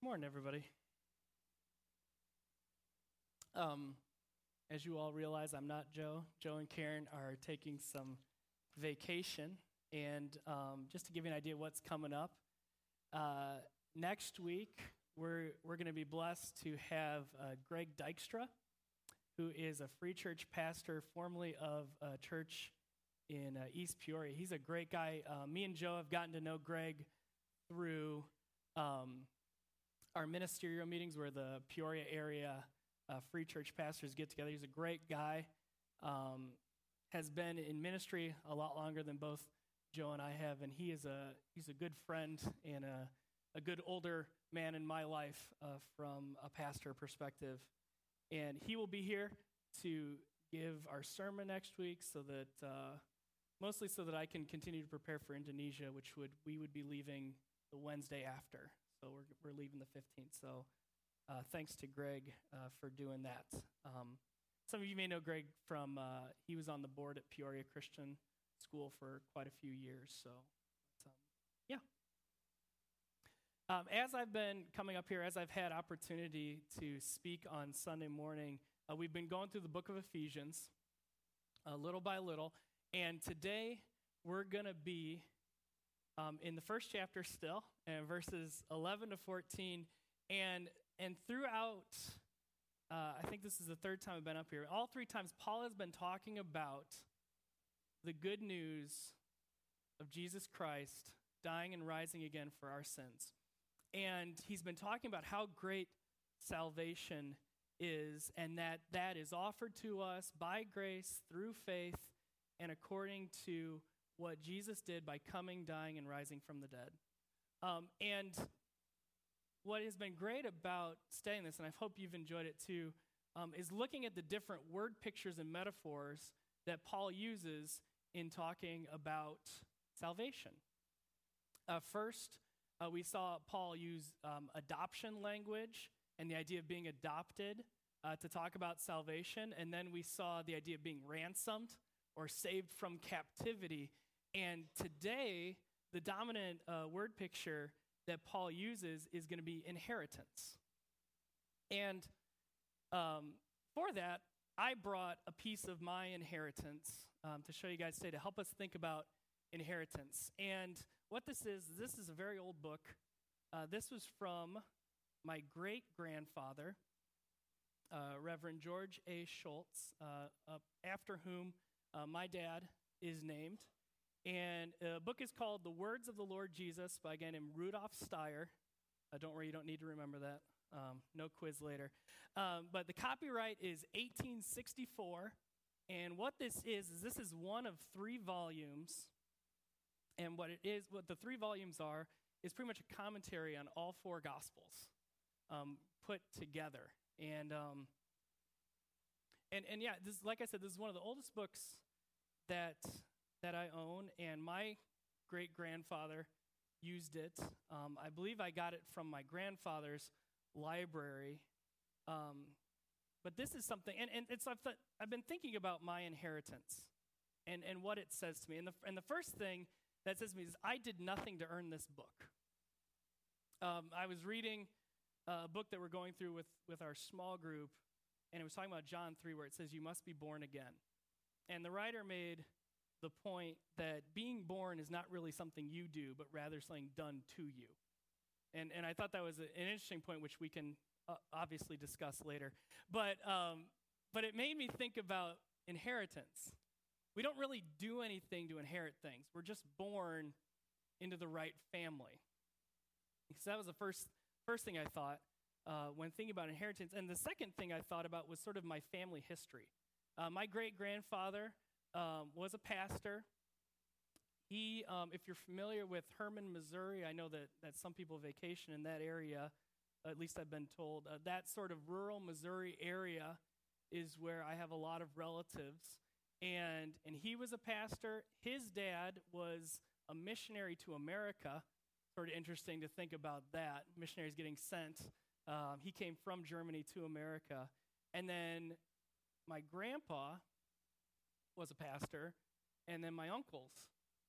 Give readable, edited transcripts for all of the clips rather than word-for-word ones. Morning, everybody. As you all realize, I'm not Joe. Joe and Karen are taking some vacation. And just to give you an idea of what's coming up, next week we're going to be blessed to have Greg Dykstra, who is a free church pastor, formerly of a church in East Peoria. He's a great guy. Me and Joe have gotten to know Greg through our ministerial meetings where the Peoria area free church pastors get together. He's a great guy, has been in ministry a lot longer than both Joe and I have, and he's a good friend and a good older man in my life from a pastor perspective. And he will be here to give our sermon next week so that, mostly so that I can continue to prepare for Indonesia, which we would be leaving the Wednesday after. So we're leaving the 15th. So thanks to Greg for doing that. Some of you may know Greg from, he was on the board at Peoria Christian School for quite a few years. So, yeah. As I've been coming up here, as I've had opportunity to speak on Sunday morning, we've been going through the book of Ephesians little by little. And today we're going to be in the first chapter still, and verses 11 to 14, and throughout, I think this is the third time I've been up here, all three times Paul has been talking about the good news of Jesus Christ dying and rising again for our sins. And he's been talking about how great salvation is, and that is offered to us by grace, through faith, and according to what Jesus did by coming, dying, and rising from the dead. And what has been great about studying this, and I hope you've enjoyed it too, is looking at the different word pictures and metaphors that Paul uses in talking about salvation. First, we saw Paul use adoption language and the idea of being adopted to talk about salvation. And then we saw the idea of being ransomed or saved from captivity. And today, the dominant word picture that Paul uses is going to be inheritance. And for that, I brought a piece of my inheritance to show you guys today to help us think about inheritance. And what this is a very old book. This was from my great-grandfather, Reverend George A. Schultz, after whom my dad is named. And the book is called The Words of the Lord Jesus by a guy named Rudolph Steyer. Don't worry, you don't need to remember that. No quiz later. But the copyright is 1864. And what this is this is one of three volumes. And what the three volumes are is pretty much a commentary on all four Gospels put together. And yeah, this, like I said, this is one of the oldest books that I own, and my great-grandfather used it. I believe I got it from my grandfather's library. But this is something, and it's I've been thinking about my inheritance and what it says to me. And the first thing that it says to me is I did nothing to earn this book. I was reading a book that we're going through with our small group, and it was talking about John 3, where it says, you must be born again. And the writer made the point that being born is not really something you do, but rather something done to you. And I thought that was an interesting point, which we can obviously discuss later. But it made me think about inheritance. We don't really do anything to inherit things. We're just born into the right family. Because that was the first thing I thought when thinking about inheritance. And the second thing I thought about was sort of my family history. My great-grandfather was a pastor. He, if you're familiar with Herman, Missouri, I know that some people vacation in that area, at least I've been told. That sort of rural Missouri area is where I have a lot of relatives. And he was a pastor. His dad was a missionary to America. Sort of interesting to think about that. Missionaries getting sent. He came from Germany to America. And then my grandpa was a pastor, and then my uncles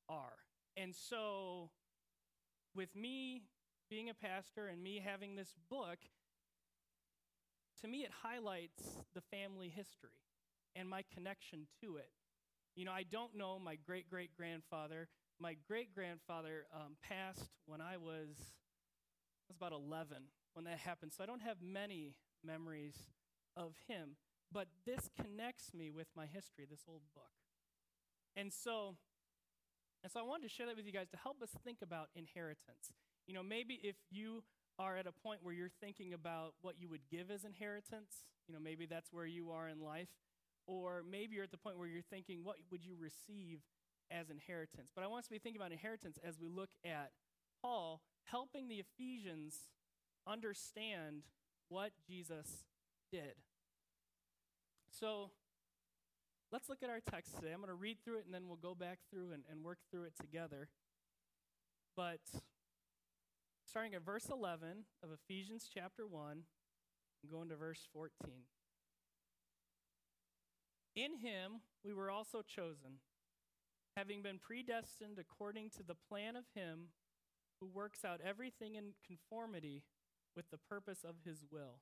are. And so with me being a pastor and me having this book, to me it highlights the family history and my connection to it. You know, I don't know my great-great-grandfather. My great-grandfather passed when I was about 11 when that happened, so I don't have many memories of him. But this connects me with my history, this old book. And so I wanted to share that with you guys to help us think about inheritance. You know, maybe if you are at a point where you're thinking about what you would give as inheritance, you know, maybe that's where you are in life, or maybe you're at the point where you're thinking, what would you receive as inheritance? But I want us to be thinking about inheritance as we look at Paul helping the Ephesians understand what Jesus did. So let's look at our text today. I'm going to read through it, and then we'll go back through and work through it together. But starting at verse 11 of Ephesians chapter 1, and going to verse 14. In him we were also chosen, having been predestined according to the plan of him who works out everything in conformity with the purpose of his will,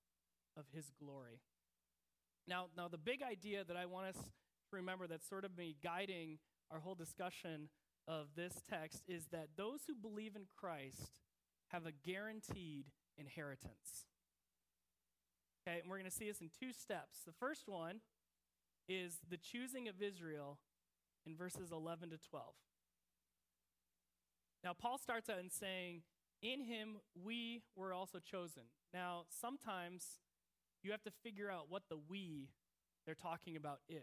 of his glory. Now, the big idea that I want us to remember that's sort of been guiding our whole discussion of this text is that those who believe in Christ have a guaranteed inheritance. Okay, and we're going to see this in two steps. The first one is the choosing of Israel in verses 11 to 12. Now, Paul starts out in saying, in him we were also chosen. Now, sometimes you have to figure out what the we they're talking about is.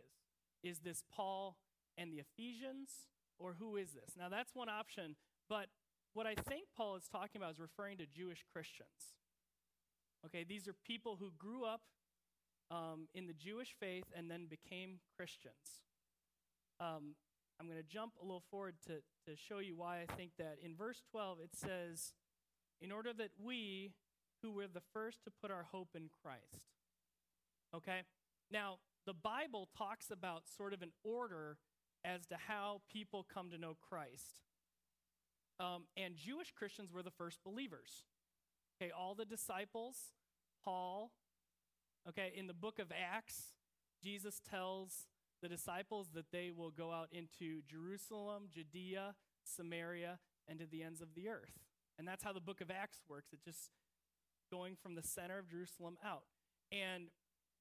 Is this Paul and the Ephesians, or who is this? Now, that's one option, but what I think Paul is talking about is referring to Jewish Christians. Okay, these are people who grew up in the Jewish faith and then became Christians. I'm going to jump a little forward to show you why I think that. In verse 12, it says, in order that we who were the first to put our hope in Christ. Okay? Now, the Bible talks about sort of an order as to how people come to know Christ. And Jewish Christians were the first believers. Okay, all the disciples, Paul. Okay, in the book of Acts, Jesus tells the disciples that they will go out into Jerusalem, Judea, Samaria, and to the ends of the earth. And that's how the book of Acts works. It's just going from the center of Jerusalem out. And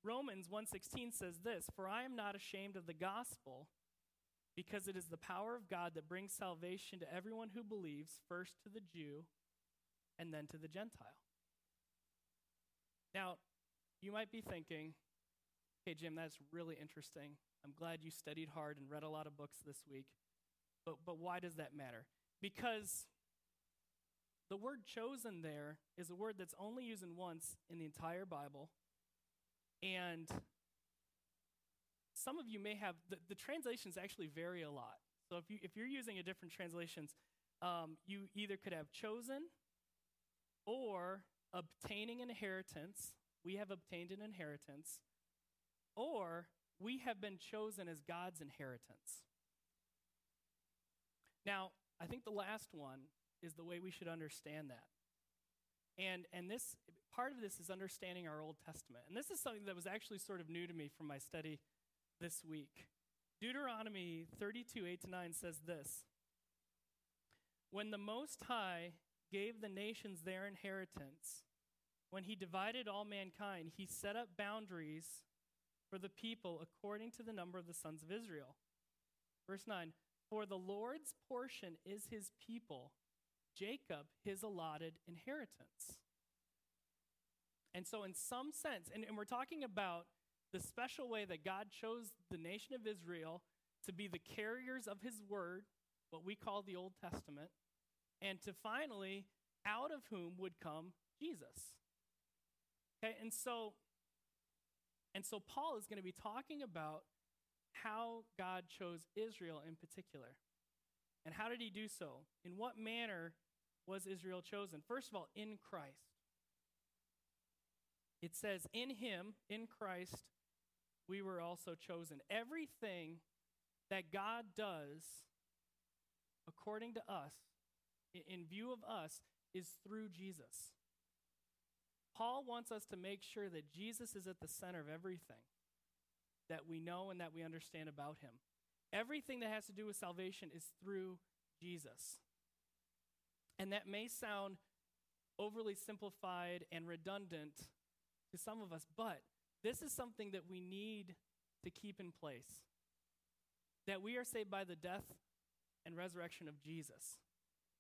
Romans 1:16 says this, for I am not ashamed of the gospel, because it is the power of God that brings salvation to everyone who believes, first to the Jew and then to the Gentile. Now, you might be thinking, okay, Jim, that's really interesting. I'm glad you studied hard and read a lot of books this week. But why does that matter? Because the word chosen there is a word that's only used once in the entire Bible. And some of you may have, the translations actually vary a lot. So if you're using a different translations, you either could have chosen or obtaining an inheritance. We have obtained an inheritance. Or we have been chosen as God's inheritance. Now, I think the last one is the way we should understand that. And this part of this is understanding our Old Testament. And this is something that was actually sort of new to me from my study this week. Deuteronomy 32:8-9 says this, when the Most High gave the nations their inheritance, when he divided all mankind, he set up boundaries for the people according to the number of the sons of Israel. Verse 9, for the Lord's portion is his people, Jacob his allotted inheritance. And so in some sense, and we're talking about the special way that God chose the nation of Israel to be the carriers of his word, what we call the Old Testament, and to finally, out of whom would come Jesus. Okay, and so Paul is going to be talking about how God chose Israel in particular. And how did he do so? In what manner was Israel chosen? First of all, in Christ. It says, in him, in Christ, we were also chosen. Everything that God does according to us, in view of us, is through Jesus. Paul wants us to make sure that Jesus is at the center of everything that we know and that we understand about him. Everything that has to do with salvation is through Jesus. And that may sound overly simplified and redundant to some of us, but this is something that we need to keep in place. That we are saved by the death and resurrection of Jesus.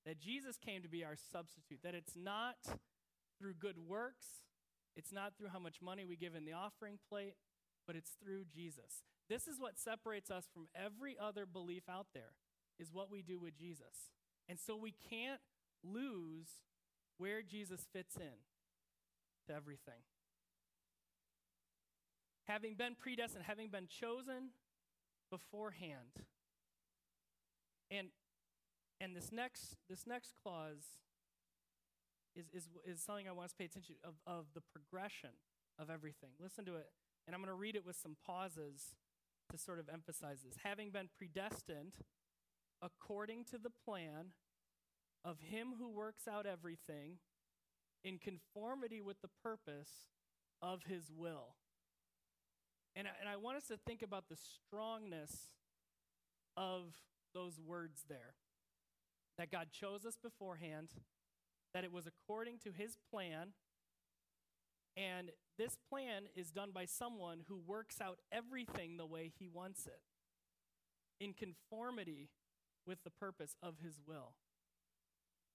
That Jesus came to be our substitute. That it's not through good works. It's not through how much money we give in the offering plate. But it's through Jesus. This is what separates us from every other belief out there, is what we do with Jesus. And so we can't lose where Jesus fits in to everything. Having been predestined, having been chosen beforehand. And this next clause is something I want us to pay attention to, of the progression of everything. Listen to it. And I'm going to read it with some pauses to sort of emphasize this. Having been predestined according to the plan of him who works out everything in conformity with the purpose of his will. And I want us to think about the strongness of those words there. That God chose us beforehand, that it was according to his plan, and this plan is done by someone who works out everything the way he wants it, in conformity with the purpose of his will.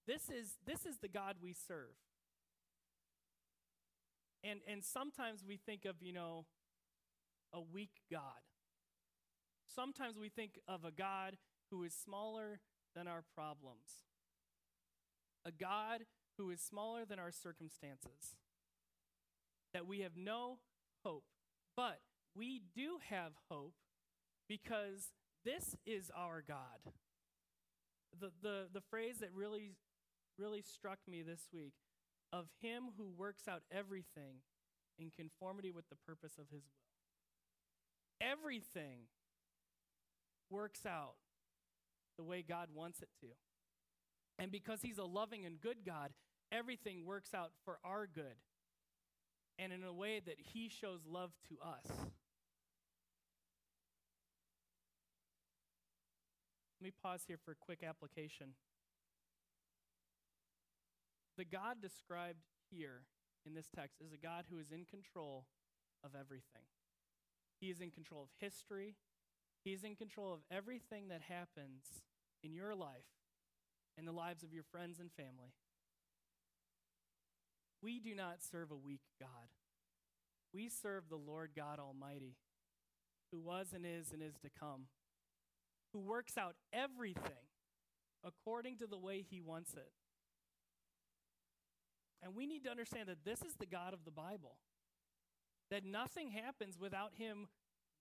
This is the God we serve. And sometimes we think of, a weak God. Sometimes we think of a God who is smaller than our problems. A God who is smaller than our circumstances. That we have no hope. But we do have hope because this is our God. The phrase that really, really struck me this week, of him who works out everything in conformity with the purpose of his will. Everything works out the way God wants it to. And because he's a loving and good God, everything works out for our good. And in a way that he shows love to us. Let me pause here for a quick application. The God described here in this text is a God who is in control of everything. He is in control of history. He is in control of everything that happens in your life and the lives of your friends and family. We do not serve a weak God. We serve the Lord God Almighty, who was and is to come, who works out everything according to the way he wants it. And we need to understand that this is the God of the Bible, that nothing happens without him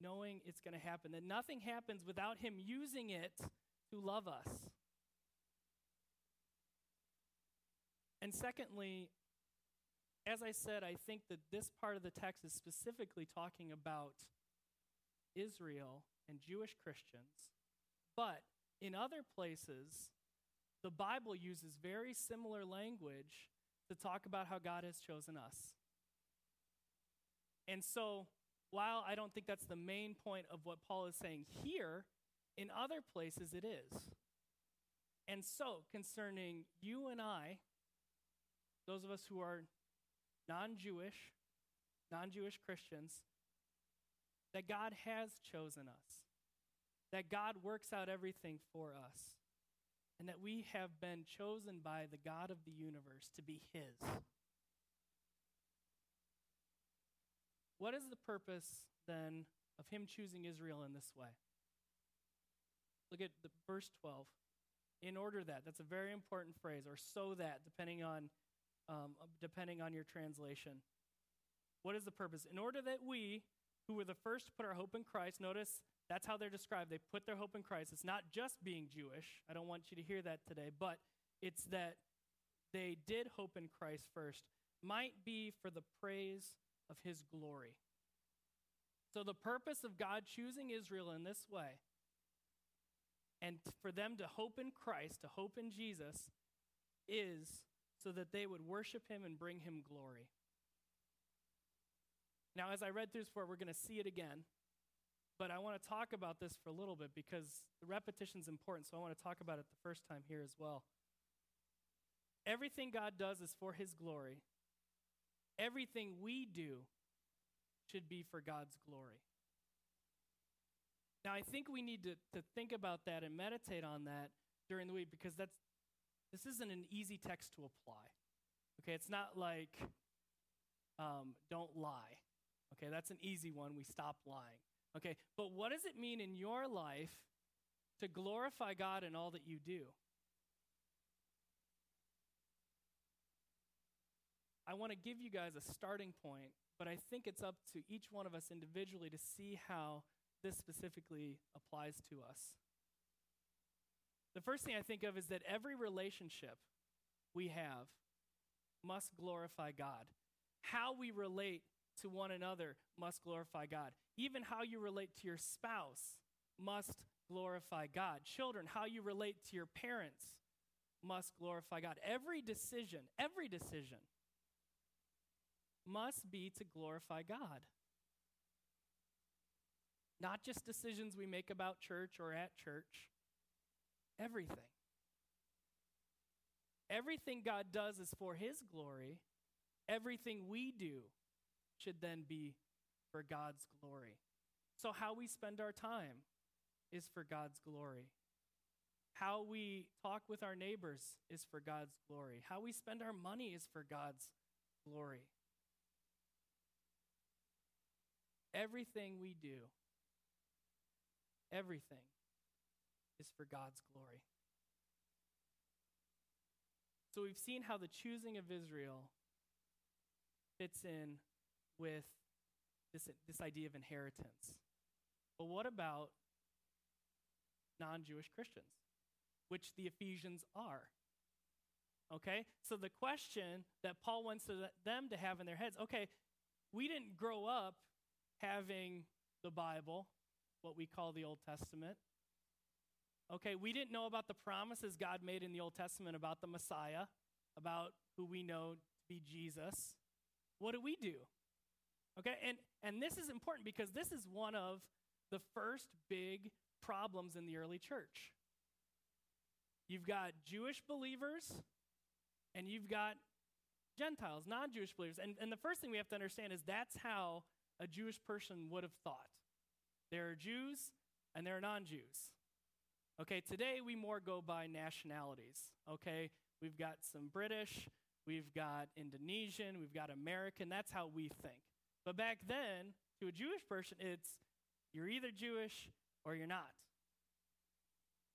knowing it's going to happen, that nothing happens without him using it to love us. And secondly, as I said, I think that this part of the text is specifically talking about Israel and Jewish Christians, but in other places, the Bible uses very similar language to talk about how God has chosen us. And so, while I don't think that's the main point of what Paul is saying here, in other places it is. And so, concerning you and I, those of us who are non-Jewish Christians, that God has chosen us, that God works out everything for us, and that we have been chosen by the God of the universe to be his. What is the purpose, then, of him choosing Israel in this way? Look at verse 12. in order that. That's a very important phrase, or so that, depending on your translation. What is the purpose? In order that we, who were the first to put our hope in Christ, notice that's how they're described. They put their hope in Christ. It's not just being Jewish. I don't want you to hear that today, but it's that they did hope in Christ first, might be for the praise of his glory. So the purpose of God choosing Israel in this way, and for them to hope in Christ, to hope in Jesus, is so that they would worship him and bring him glory. Now, as I read through this before, we're going to see it again, but I want to talk about this for a little bit because the repetition is important, so I want to talk about it the first time here as well. Everything God does is for his glory. Everything we do should be for God's glory. Now, I think we need to think about that and meditate on that during the week because this isn't an easy text to apply. Okay, it's not like don't lie. Okay, that's an easy one. We stop lying. Okay, but what does it mean in your life to glorify God in all that you do? I want to give you guys a starting point, but I think it's up to each one of us individually to see how this specifically applies to us. The first thing I think of is that every relationship we have must glorify God. How we relate to one another must glorify God. Even how you relate to your spouse must glorify God. Children, how you relate to your parents must glorify God. Every decision must be to glorify God. Not just decisions we make about church or at church. Everything. Everything God does is for his glory. Everything we do should then be for God's glory. So how we spend our time is for God's glory. How we talk with our neighbors is for God's glory. How we spend our money is for God's glory. Everything we do, everything is for God's glory. So we've seen how the choosing of Israel fits in with this idea of inheritance. But what about non-Jewish Christians, which the Ephesians are? Okay? So the question that Paul wants them to have in their heads, okay, we didn't grow up having the Bible, what we call the Old Testament. Okay, we didn't know about the promises God made in the Old Testament about the Messiah, about who we know to be Jesus. What do we do? Okay, and this is important because this is one of the first big problems in the early church. You've got Jewish believers, and you've got Gentiles, non-Jewish believers. And the first thing we have to understand is that's how a Jewish person would have thought. There are Jews and there are non-Jews. Okay, today we more go by nationalities. Okay, we've got some British, we've got Indonesian, we've got American. That's how we think. But back then, to a Jewish person, it's you're either Jewish or you're not.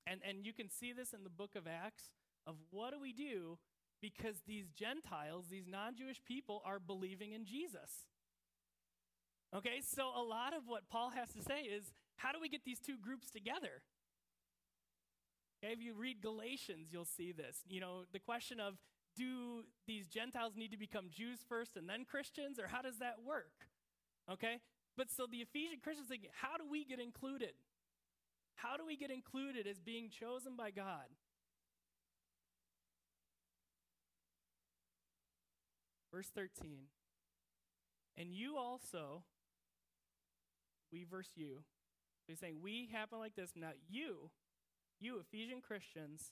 And you can see this in the book of Acts of what do we do because these Gentiles, these non-Jewish people are believing in Jesus. Okay, so a lot of what Paul has to say is, how do we get these two groups together? Okay, if you read Galatians, you'll see this. You know, the question of, do these Gentiles need to become Jews first and then Christians, or how does that work? Okay, but so the Ephesian Christians think, how do we get included? How do we get included as being chosen by God? Verse 13, and you also... We verse you. So he's saying, we happen like this. Now you Ephesian Christians,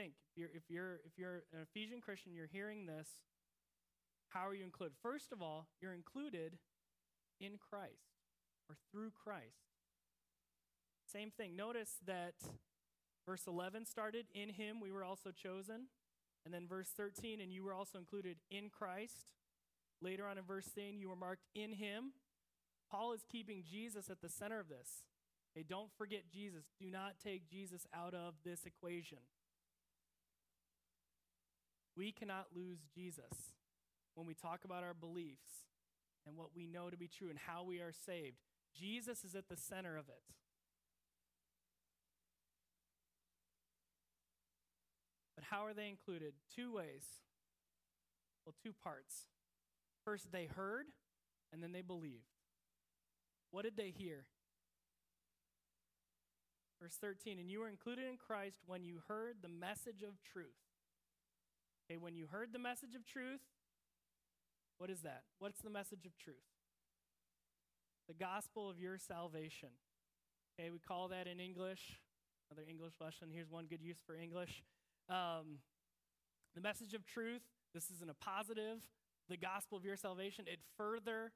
think. If you're an Ephesian Christian, you're hearing this, how are you included? First of all, you're included in Christ or through Christ. Same thing. Notice that verse 11 started, in him we were also chosen. And then verse 13, and you were also included in Christ. Later on in verse 10, you were marked in him. Paul is keeping Jesus at the center of this. Hey, don't forget Jesus. Do not take Jesus out of this equation. We cannot lose Jesus when we talk about our beliefs and what we know to be true and how we are saved. Jesus is at the center of it. But how are they included? Two ways. Well, two parts. First, they heard, and then they believed. What did they hear? Verse 13, and you were included in Christ when you heard the message of truth. Okay, when you heard the message of truth, what is that? What's the message of truth? The gospel of your salvation. Okay, we call that in English, another English lesson. Here's one good use for English. The message of truth, this isn't a positive, the gospel of your salvation, it further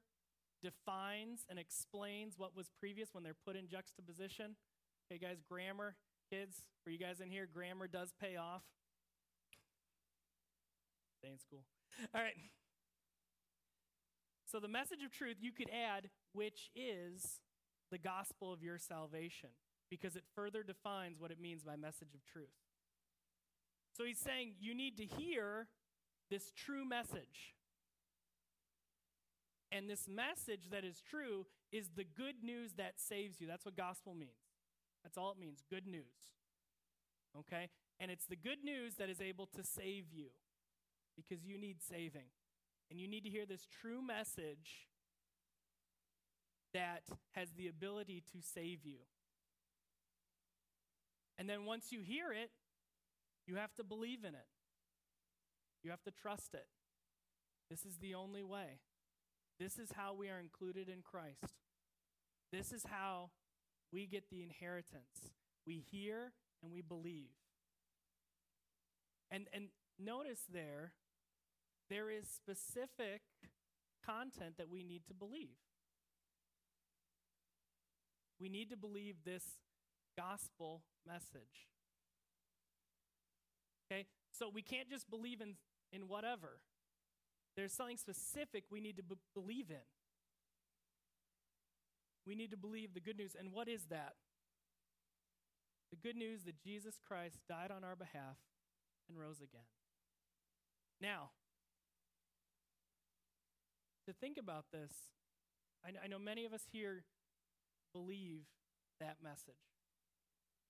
defines and explains what was previous when they're put in juxtaposition. Okay, guys, grammar, kids, for you guys in here, grammar does pay off. Stay in school. All right. So the message of truth, you could add, which is the gospel of your salvation, because it further defines what it means by message of truth. So he's saying you need to hear this true message. And this message that is true is the good news that saves you. That's what gospel means. That's all it means, good news. Okay? And it's the good news that is able to save you because you need saving. And you need to hear this true message that has the ability to save you. And then once you hear it, you have to believe in it. You have to trust it. This is the only way. This is how we are included in Christ. This is how we get the inheritance. We hear and we believe. And notice there is specific content that we need to believe. We need to believe this gospel message. Okay, so we can't just believe in whatever. There's something specific we need to believe in. We need to believe the good news. And what is that? The good news that Jesus Christ died on our behalf and rose again. Now, to think about this, I know many of us here believe that message.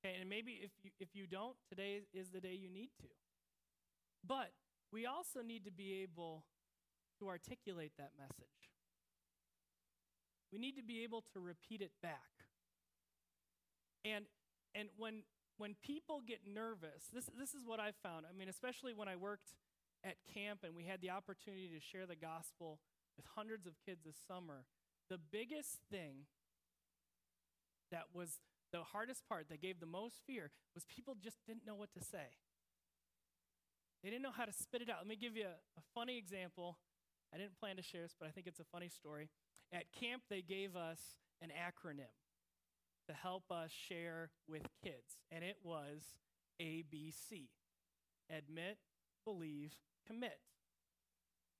And maybe if you don't, today is the day you need to. But we also need to be able to articulate that message. We need to be able to repeat it back. And when people get nervous, this is what I found. I mean, especially when I worked at camp and we had the opportunity to share the gospel with hundreds of kids this summer, the biggest thing that was the hardest part that gave the most fear was people just didn't know what to say. They didn't know how to spit it out. Let me give you a funny example. I didn't plan to share this, but I think it's a funny story. At camp, they gave us an acronym to help us share with kids, and it was ABC. Admit, Believe, Commit.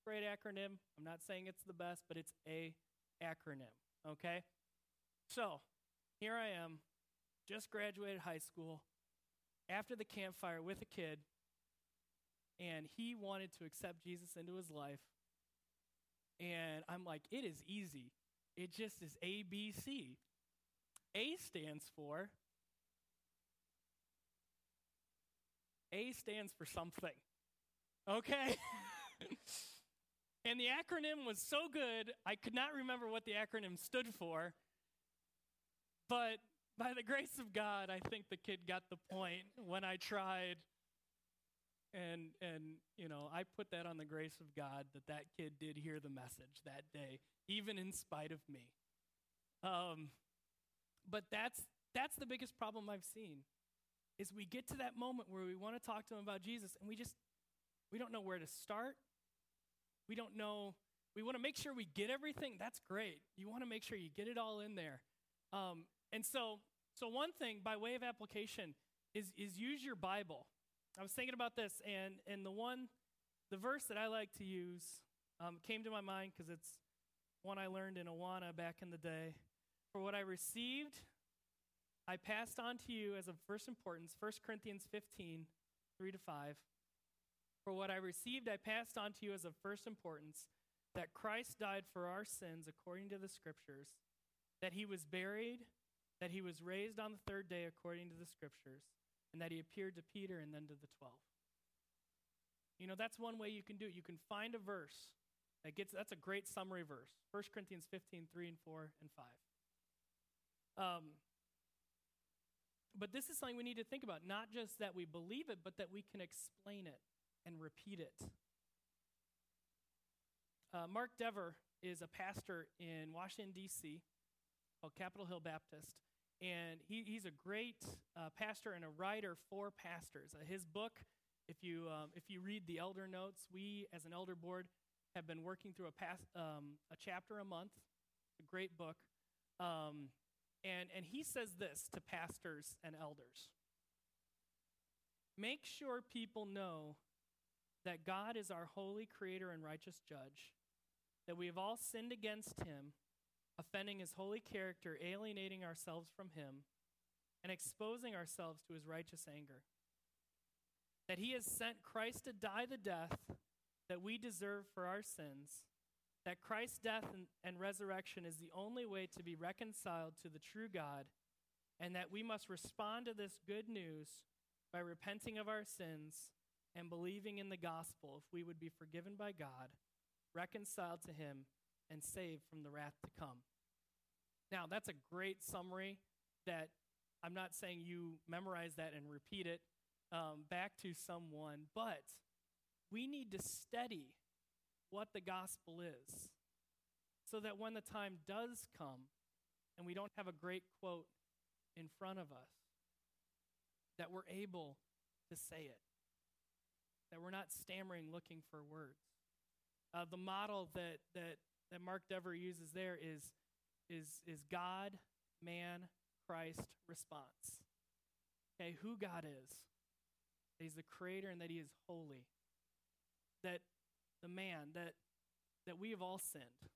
Great acronym. I'm not saying it's the best, but it's a acronym, okay? So here I am. Just graduated high school, after the campfire with a kid, and he wanted to accept Jesus into his life. And I'm like, it is easy. It just is ABC. A stands for something. Okay? And the acronym was so good, I could not remember what the acronym stood for, but by the grace of God, I think the kid got the point when I tried. And you know, I put that on the grace of God that kid did hear the message that day, even in spite of me. But that's the biggest problem I've seen is we get to that moment where we want to talk to them about Jesus, and we don't know where to start. We don't know. We want to make sure we get everything. That's great. You want to make sure you get it all in there. And so one thing by way of application is use your Bible. I was thinking about this, and the verse that I like to use came to my mind because it's one I learned in Awana back in the day. For what I received, I passed on to you as of first importance, 1 Corinthians 15:3-5. For what I received, I passed on to you as of first importance, that Christ died for our sins according to the Scriptures, that he was buried, that he was raised on the third day according to the Scriptures, and that he appeared to Peter and then to the 12. You know, that's one way you can do it. You can find a verse that's a great summary verse, 1 Corinthians 15:3, 4, and 5. But this is something we need to think about, not just that we believe it, but that we can explain it and repeat it. Mark Dever is a pastor in Washington, D.C., called Capitol Hill Baptist, and he's a great pastor and a writer for pastors. His book, if you read the elder notes, we as an elder board have been working through a chapter a month. It's a great book. And he says this to pastors and elders. Make sure people know that God is our holy creator and righteous judge, that we have all sinned against him, offending his holy character, alienating ourselves from him, and exposing ourselves to his righteous anger. That he has sent Christ to die the death that we deserve for our sins, that Christ's death and resurrection is the only way to be reconciled to the true God, and that we must respond to this good news by repenting of our sins and believing in the gospel if we would be forgiven by God, reconciled to him, and saved from the wrath to come. Now, that's a great summary that I'm not saying you memorize that and repeat it back to someone, but we need to study what the gospel is, so that when the time does come and we don't have a great quote in front of us, that we're able to say it, that we're not stammering looking for words. The model that Mark Dever uses there is God, man, Christ response. Okay, who God is. He's the creator and that he is holy. That the man, that we have all sinned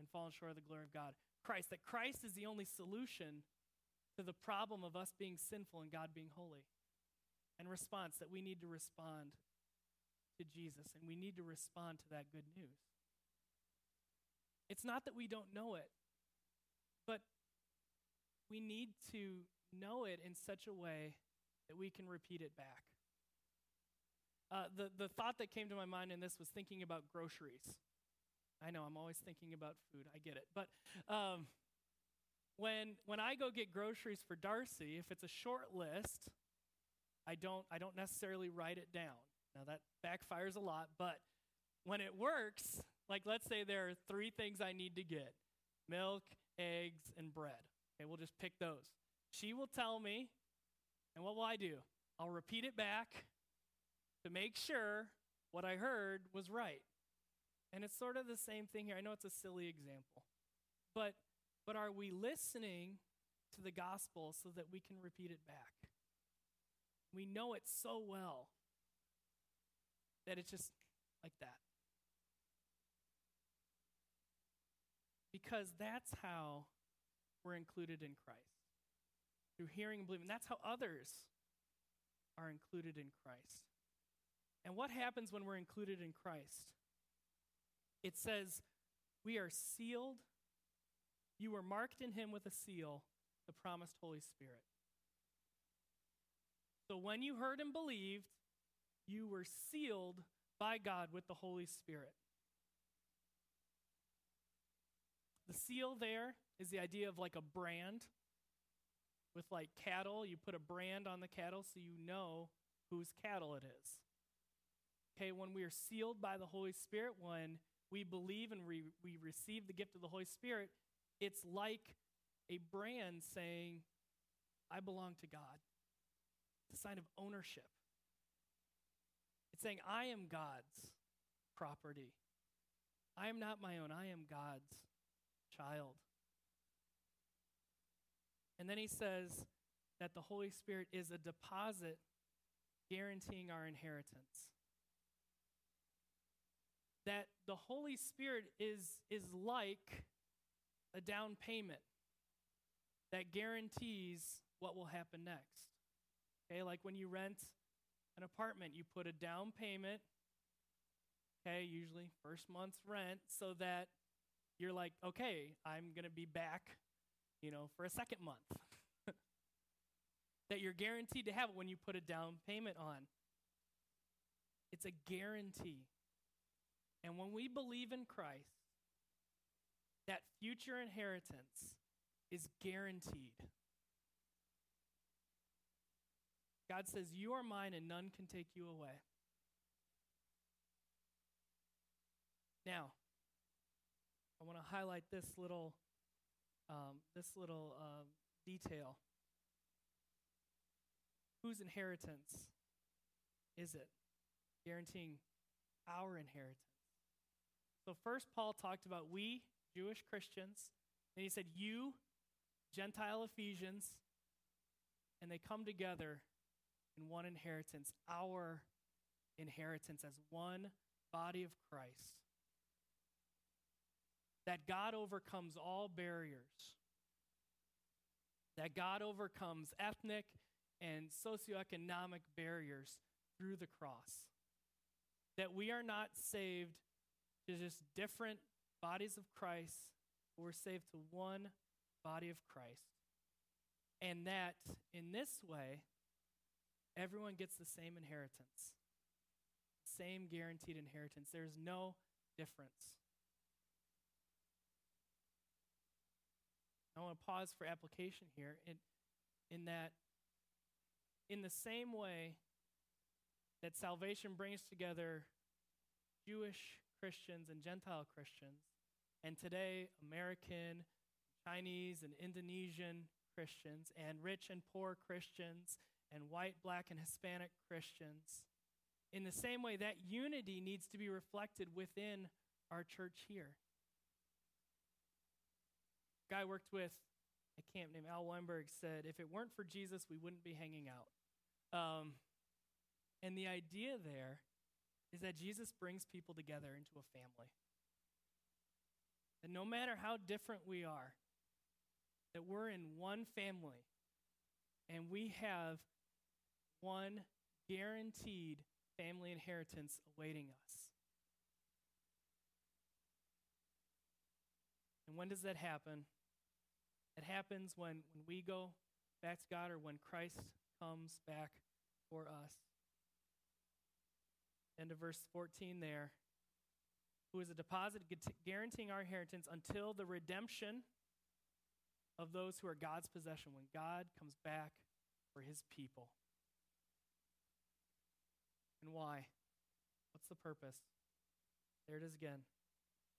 and fallen short of the glory of God. Christ, that Christ is the only solution to the problem of us being sinful and God being holy. And response, that we need to respond to Jesus, and we need to respond to that good news. It's not that we don't know it, but we need to know it in such a way that we can repeat it back. The thought that came to my mind in this was thinking about groceries. I know, I'm always thinking about food. I get it. But when I go get groceries for Darcy, if it's a short list, I don't necessarily write it down. Now, that backfires a lot, but when it works, like let's say there are 3 things I need to get, milk, eggs, and bread. Okay, we'll just pick those. She will tell me, and what will I do? I'll repeat it back to make sure what I heard was right. And it's sort of the same thing here. I know it's a silly example, but are we listening to the gospel so that we can repeat it back? We know it so well that it's just like that. Because that's how we're included in Christ. Through hearing and believing. That's how others are included in Christ. And what happens when we're included in Christ? It says, we are sealed. You were marked in him with a seal, the promised Holy Spirit. So when you heard and believed, you were sealed by God with the Holy Spirit. The seal there is the idea of like a brand. With like cattle, you put a brand on the cattle so you know whose cattle it is. Okay, when we are sealed by the Holy Spirit, when we believe and we receive the gift of the Holy Spirit, it's like a brand saying, I belong to God. It's a sign of ownership. It's saying, I am God's property. I am not my own. I am God's child. And then he says that the Holy Spirit is a deposit guaranteeing our inheritance. That the Holy Spirit is like a down payment that guarantees what will happen next. Okay, like when you rent an apartment, you put a down payment, okay, usually first month's rent, so that you're like, okay, I'm going to be back, you know, for a second month. That you're guaranteed to have it when you put a down payment on. It's a guarantee. And when we believe in Christ, that future inheritance is guaranteed. God says, you are mine and none can take you away. Now, I want to highlight this little detail. Whose inheritance is it? Guaranteeing our inheritance. So first, Paul talked about we, Jewish Christians, and he said, you, Gentile Ephesians, and they come together in one inheritance, our inheritance as one body of Christ. That God overcomes all barriers. That God overcomes ethnic and socioeconomic barriers through the cross. That we are not saved to just different bodies of Christ, but we're saved to one body of Christ. And that in this way, everyone gets the same inheritance, same guaranteed inheritance. There's no difference. I want to pause for application here in that in the same way that salvation brings together Jewish Christians and Gentile Christians, and today American, Chinese, and Indonesian Christians, and rich and poor Christians, and white, black, and Hispanic Christians. In the same way, that unity needs to be reflected within our church here. A guy worked with a camp named Al Weinberg said, if it weren't for Jesus, we wouldn't be hanging out. And the idea there is that Jesus brings people together into a family. That no matter how different we are, that we're in one family, and we have one guaranteed family inheritance awaiting us. And when does that happen? It happens when we go back to God, or when Christ comes back for us. End of verse 14 there. Who is a deposit guaranteeing our inheritance until the redemption of those who are God's possession, when God comes back for his people. And why? What's the purpose? There it is again.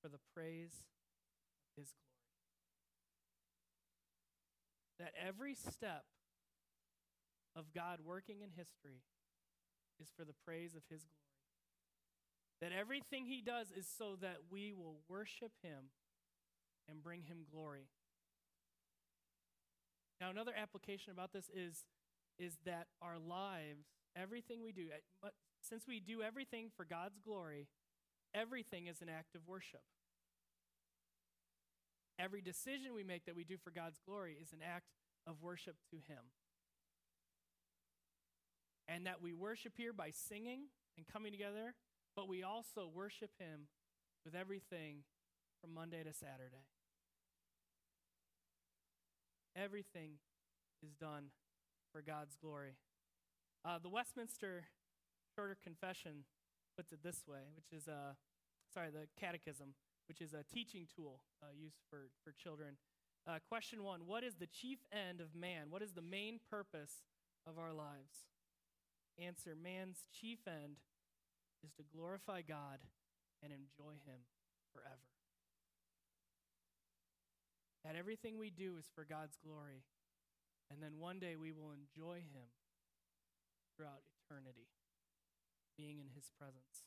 For the praise of his glory. That every step of God working in history is for the praise of his glory. That everything he does is so that we will worship him and bring him glory. Now, another application about this is that our lives, everything we do, but since we do everything for God's glory, everything is an act of worship. Every decision we make that we do for God's glory is an act of worship to him. And that we worship here by singing and coming together, but we also worship him with everything from Monday to Saturday. Everything is done for God's glory. The Westminster Shorter Confession puts it this way, which is the Catechism, which is a teaching tool used for children. Question 1, what is the chief end of man? What is the main purpose of our lives? Answer, man's chief end is to glorify God and enjoy him forever. That everything we do is for God's glory, and then one day we will enjoy him throughout eternity, being in his presence.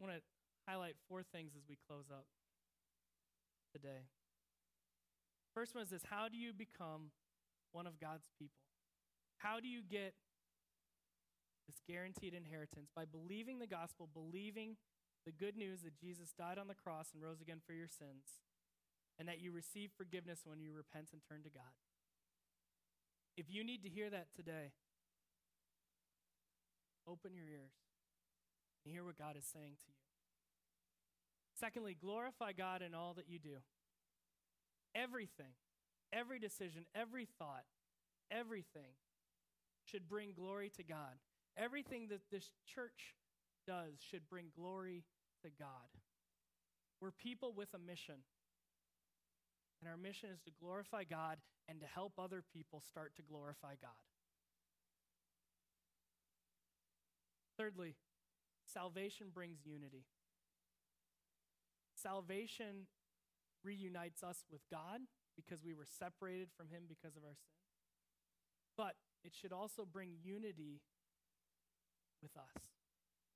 I want to highlight four things as we close up today. First one is this: how do you become one of God's people? How do you get this guaranteed inheritance? By believing the gospel, believing the good news that Jesus died on the cross and rose again for your sins, and that you receive forgiveness when you repent and turn to God. If you need to hear that today, open your ears and hear what God is saying to you. Secondly, glorify God in all that you do. Everything, every decision, every thought, everything should bring glory to God. Everything that this church does should bring glory to God. We're people with a mission. And our mission is to glorify God and to help other people start to glorify God. Thirdly, salvation brings unity. Salvation reunites us with God because we were separated from him because of our sin. But it should also bring unity with us,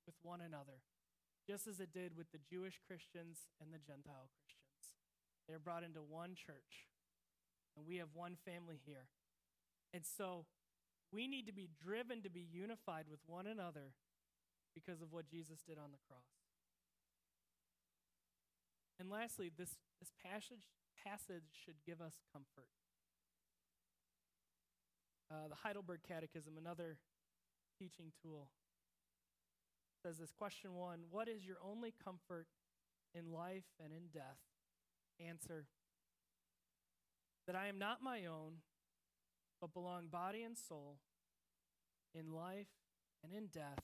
with one another, just as it did with the Jewish Christians and the Gentile Christians. They're brought into one church, and we have one family here. And so we need to be driven to be unified with one another because of what Jesus did on the cross. And lastly, this passage should give us comfort. The Heidelberg Catechism, another teaching tool, says this: question one, what is your only comfort in life and in death? Answer, that I am not my own, but belong body and soul, in life and in death,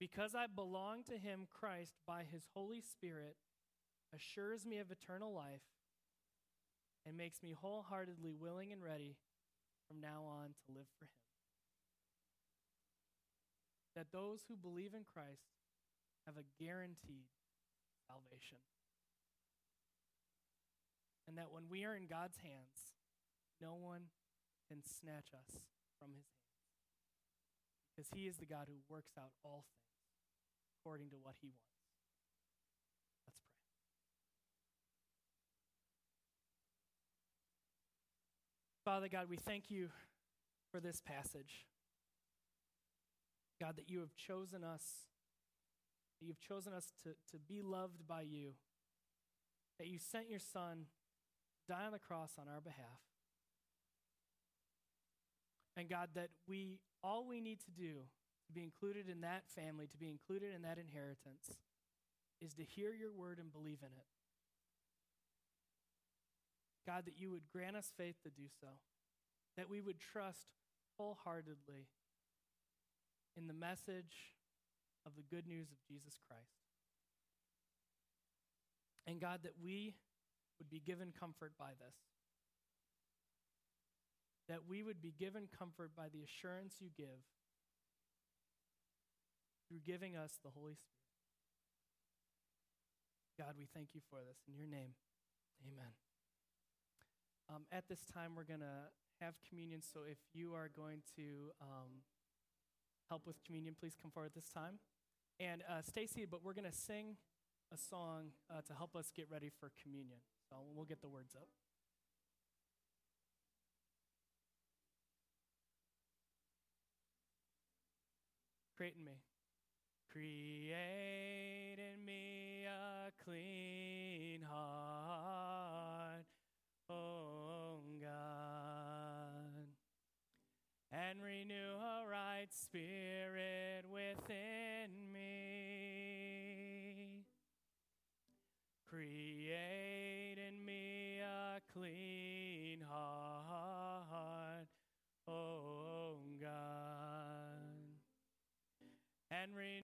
Because I belong to him, Christ, by his Holy Spirit, assures me of eternal life and makes me wholeheartedly willing and ready from now on to live for him. That those who believe in Christ have a guaranteed salvation. And that when we are in God's hands, no one can snatch us from his hands. Because he is the God who works out all things according to what he wants. Let's pray. Father God, we thank you for this passage. God, that you have chosen us, to be loved by you, that you sent your Son to die on the cross on our behalf. And God, that all we need to do to be included in that family, to be included in that inheritance, is to hear your word and believe in it. God, that you would grant us faith to do so, that we would trust wholeheartedly in the message of the good news of Jesus Christ. And God, that we would be given comfort by this, that we would be given comfort by the assurance you give through giving us the Holy Spirit. God, we thank you for this. In your name, amen. At this time, we're going to have communion, so if you are going to help with communion, please come forward this time. And stay seated, but we're going to sing a song to help us get ready for communion. So we'll get the words up. Create in me a clean heart, oh God, and renew a right spirit within.